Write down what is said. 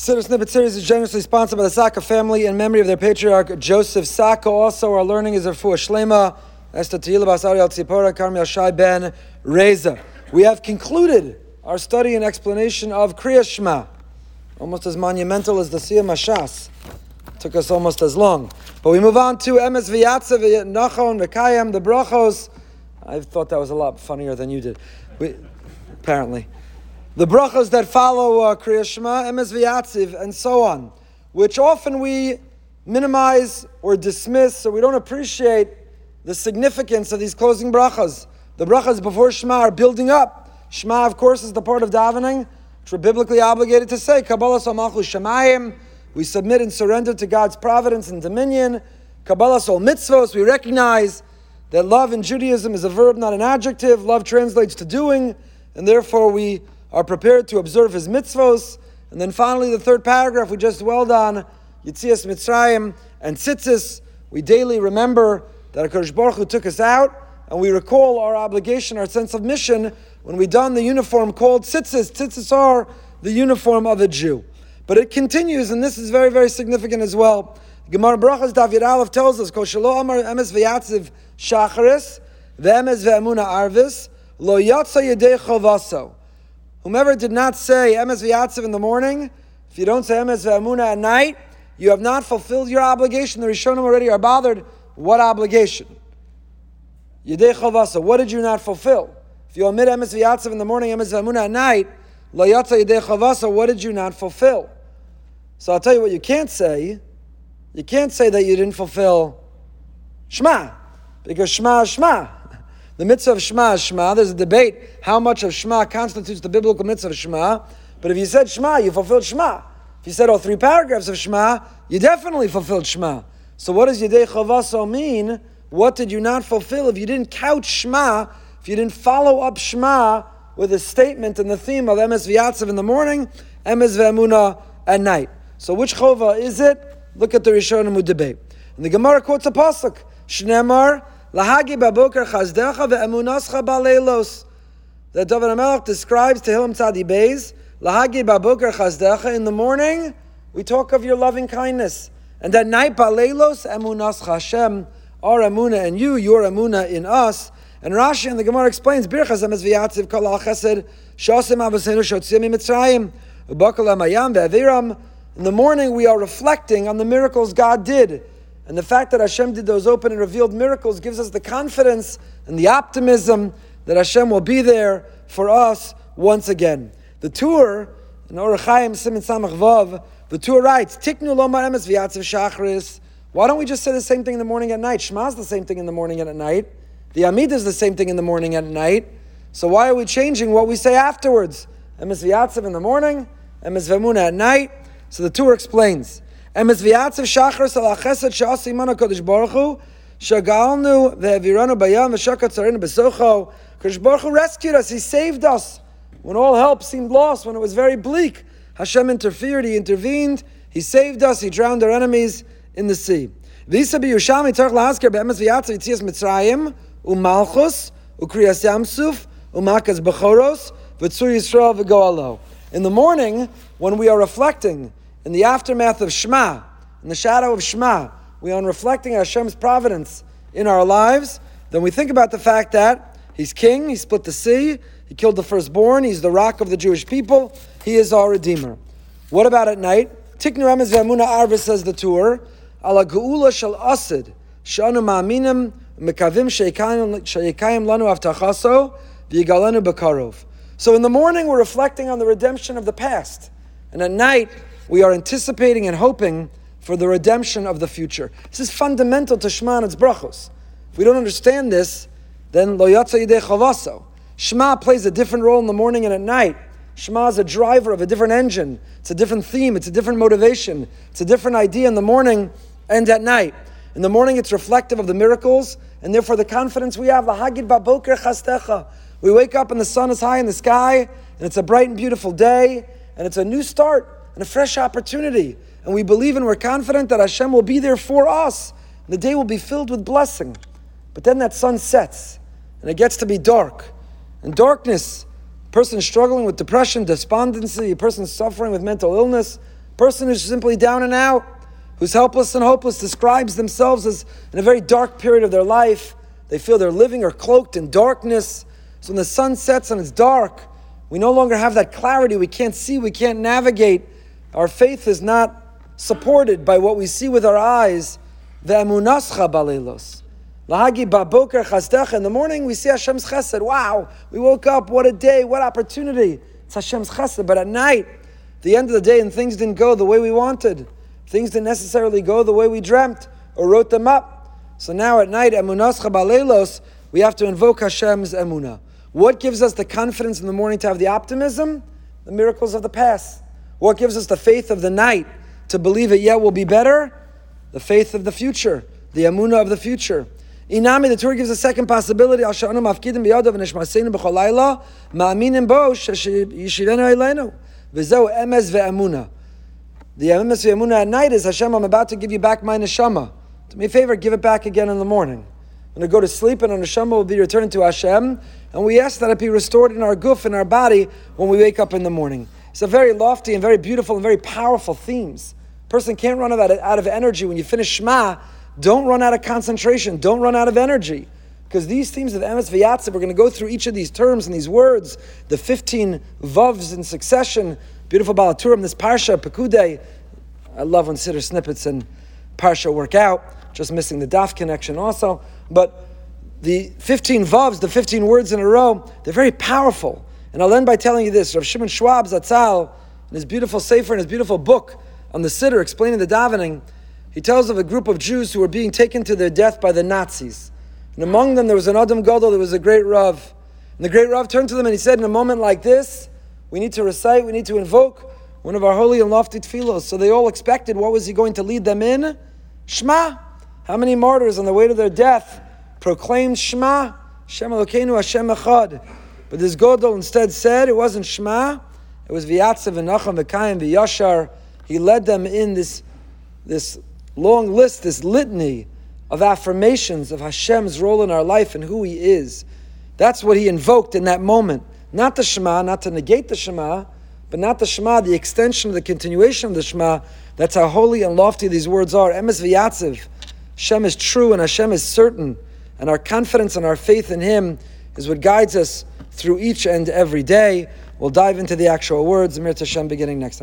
Siddur Snippet series is generously sponsored by the Saka family in memory of their patriarch, Joseph Saka. Also, our learning is for Shleima Esther Teila Basari Eltiapora Karmi Ya Shai Ben Reza. We have concluded our study and explanation of Kriyas Shema, almost as monumental as the Sia Mashiach. Took us almost as long. But we move on to Emes V'yatziv, Nachon, VeKayem, the Brachos. I thought that was a lot funnier than you did. Apparently. The brachos that follow Kriyas Shema, Emes V'yatziv, and so on, which often we minimize or dismiss, so we don't appreciate the significance of these closing brachos. The brachos before Shema are building up. Shema, of course, is the part of davening, which we're biblically obligated to say. Kabbalas Ol Malchus Shamayim, we submit and surrender to God's providence and dominion. Kabbalas Ol Mitzvos, we recognize that love in Judaism is a verb, not an adjective. Love translates to doing, and therefore we are prepared to observe his mitzvos. And then finally, the third paragraph we just dwelled on, Yitzias Mitzrayim and Tzitzis. We daily remember that HaKadosh Baruch Hu took us out, and we recall our obligation, our sense of mission, when we don the uniform called Tzitzis. Tzitzis are the uniform of a Jew. But it continues, and this is very, very significant as well. G'mar Baruchas David Aleph tells us, Kol shelo amar Emes V'yatziv Shacharis, V'emes V'emunah Arvis, Lo yatsa Yedei Chovaso. Whomever did not say Emes V'yatziv in the morning, if you don't say Emes V'emunah at night, you have not fulfilled your obligation. The Rishonim already are bothered. What obligation? Yedei Chovaso. What did you not fulfill? If you omit Emes V'yatziv in the morning, Emes V'emunah at night, Lo yatsa Yedei Chovaso. What did you not fulfill? So I'll tell you what you can't say. You can't say that you didn't fulfill Shema, because Shema is Shema. The mitzvah of Shema is Shema. There's a debate how much of Shema constitutes the biblical mitzvah of Shema. But if you said Shema, you fulfilled Shema. If you said all three paragraphs of Shema, you definitely fulfilled Shema. So what does Yedei Chovaso mean? What did you not fulfill? If you didn't couch Shema, if you didn't follow up Shema with a statement and the theme of Emes V'yatziv in the morning, Emes V'emunah at night. So which Chova is it? Look at the Rishonim who debate. And the Gemara quotes a Pasuk, Shnemar, L'hagi b'boker chazdecha ve'emunoscha ba'lelos. That Dover HaMelech describes Tehillam Tzad Ibez. L'hagi b'boker chazdecha. In the morning, we talk of your loving kindness. And at night, ba'lelos, emunoscha Hashem. Our emunah in you, your emunah in us. And Rashi and the Gemara explains, Birchas Emes V'yatziv kol ha'chesed, sh'osim avosenu sh'otzim mitzrayim, u'bakol ha'mayam ve'aviram. In the morning, we are reflecting on the miracles God did. And the fact that Hashem did those open and revealed miracles gives us the confidence and the optimism that Hashem will be there for us once again. The Tur, in Or Rechaim, Siman Samach Vav, the Tur writes, Tiknu lomar Emes V'yatziv Shacharis. Why don't we just say the same thing in the morning and at night? Shema is the same thing in the morning and at night. The Amida is the same thing in the morning and at night. So why are we changing what we say afterwards? Emes V'yatziv in the morning, Emes V'emunah at night. So the Tur explains, Emes V'yatziv Shacharis al HaChesed She'asi Imanu HaKadosh Baruch Hu Shagalnu Ve'eviranu Bayam V'shakatzarinu B'socho. HaKadosh Baruch Hu rescued us. He saved us when all help seemed lost, when it was very bleak. Hashem interfered. He intervened. He saved us. He drowned our enemies in the sea. V'yisa b'Yerushalmi Tzarich La'azkar B'Emes V'yatziv Yitzias Mitzrayim U'Malchus U'Kriyas Yamsuf U'Makas B'choros V'Tzur Yisrael V'Go'alo. In the morning, when we are reflecting in the aftermath of Shema, in the shadow of Shema, we are reflecting Hashem's providence in our lives. Then we think about the fact that He's King, He split the sea, He killed the firstborn, He's the rock of the Jewish people, He is our Redeemer. What about at night? Tiknu Emes V'emunah Arvis, says the Tur, Ala Geula Shel Asid, She'anu Ma'aminim, Mekavim She'yekayim Lanu Avtachaso, V'yigalenu B'karov. So in the morning we're reflecting on the redemption of the past, and at night we are anticipating and hoping for the redemption of the future. This is fundamental to Shema and its brachos. If we don't understand this, then lo yatsa yedei chovaso. Shema plays a different role in the morning and at night. Shema is a driver of a different engine. It's a different theme. It's a different motivation. It's a different idea in the morning and at night. In the morning, it's reflective of the miracles, and therefore the confidence we have. L'hagi b'boker chazdecha. We wake up and the sun is high in the sky, and it's a bright and beautiful day, and it's a new start and a fresh opportunity. And we believe and we're confident that Hashem will be there for us. The day will be filled with blessing. But then that sun sets and it gets to be dark. And darkness, a person struggling with depression, despondency, a person suffering with mental illness, a person who's simply down and out, who's helpless and hopeless, describes themselves as in a very dark period of their life. They feel their living are cloaked in darkness. So when the sun sets and it's dark, we no longer have that clarity. We can't see, we can't navigate. Our faith is not supported by what we see with our eyes. Ve'emunoscha ba'lelos. L'hagi b'boker chazdecha. In the morning, we see Hashem's chesed. Wow, we woke up. What a day, what opportunity. It's Hashem's chesed. But at night, the end of the day, and things didn't go the way we wanted. Things didn't necessarily go the way we dreamt or wrote them up. So now at night, emunoscha ba'lelos, we have to invoke Hashem's emunah. What gives us the confidence in the morning to have the optimism? The miracles of the past. What gives us the faith of the night to believe it yet will be better? The faith of the future, the emunah of the future. Inami, the Torah gives a second possibility. The Emes V'emunah at night is, Hashem, I'm about to give you back my neshama. Do me a favor, give it back again in the morning. I'm going to go to sleep and our neshama will be returned to Hashem. And we ask that it be restored in our guf, in our body, when we wake up in the morning. It's a very lofty and very beautiful and very powerful themes. Person can't run out of energy. When you finish Shema, don't run out of concentration. Don't run out of energy. Because these themes of Emes V'yatziv, we're going to go through each of these terms and these words, the 15 vavs in succession, beautiful Balaturim, this Parsha, Pekudei. I love when Siddur snippets and Parsha work out, just missing the daf connection also. But the 15 vavs, the 15 words in a row, they're very powerful. And I'll end by telling you this. Rav Shimon Schwab, Zatzal, in his beautiful sefer, in his beautiful book on the Siddur, explaining the davening, he tells of a group of Jews who were being taken to their death by the Nazis. And among them, there was an Adam Gadol, there was a great Rav. And the great Rav turned to them and he said, in a moment like this, we need to recite, we need to invoke one of our holy and lofty tefillos. So they all expected, what was he going to lead them in? Shema. How many martyrs on the way to their death proclaimed Shema? Hashem Elokeinu, Hashem Echad. But this Gadol instead said, it wasn't Shema, it was Viatza, Nachon, VeKayem, Yashar. He led them in this long list, this litany of affirmations of Hashem's role in our life and who He is. That's what he invoked in that moment. Not the Shema, not to negate the Shema, but not the Shema, the extension, the continuation of the Shema. That's how holy and lofty these words are. Emes V'yatziv. Hashem is true and Hashem is certain. And our confidence and our faith in Him is what guides us through each and every day. We'll dive into the actual words, Mir Tashem, beginning next time.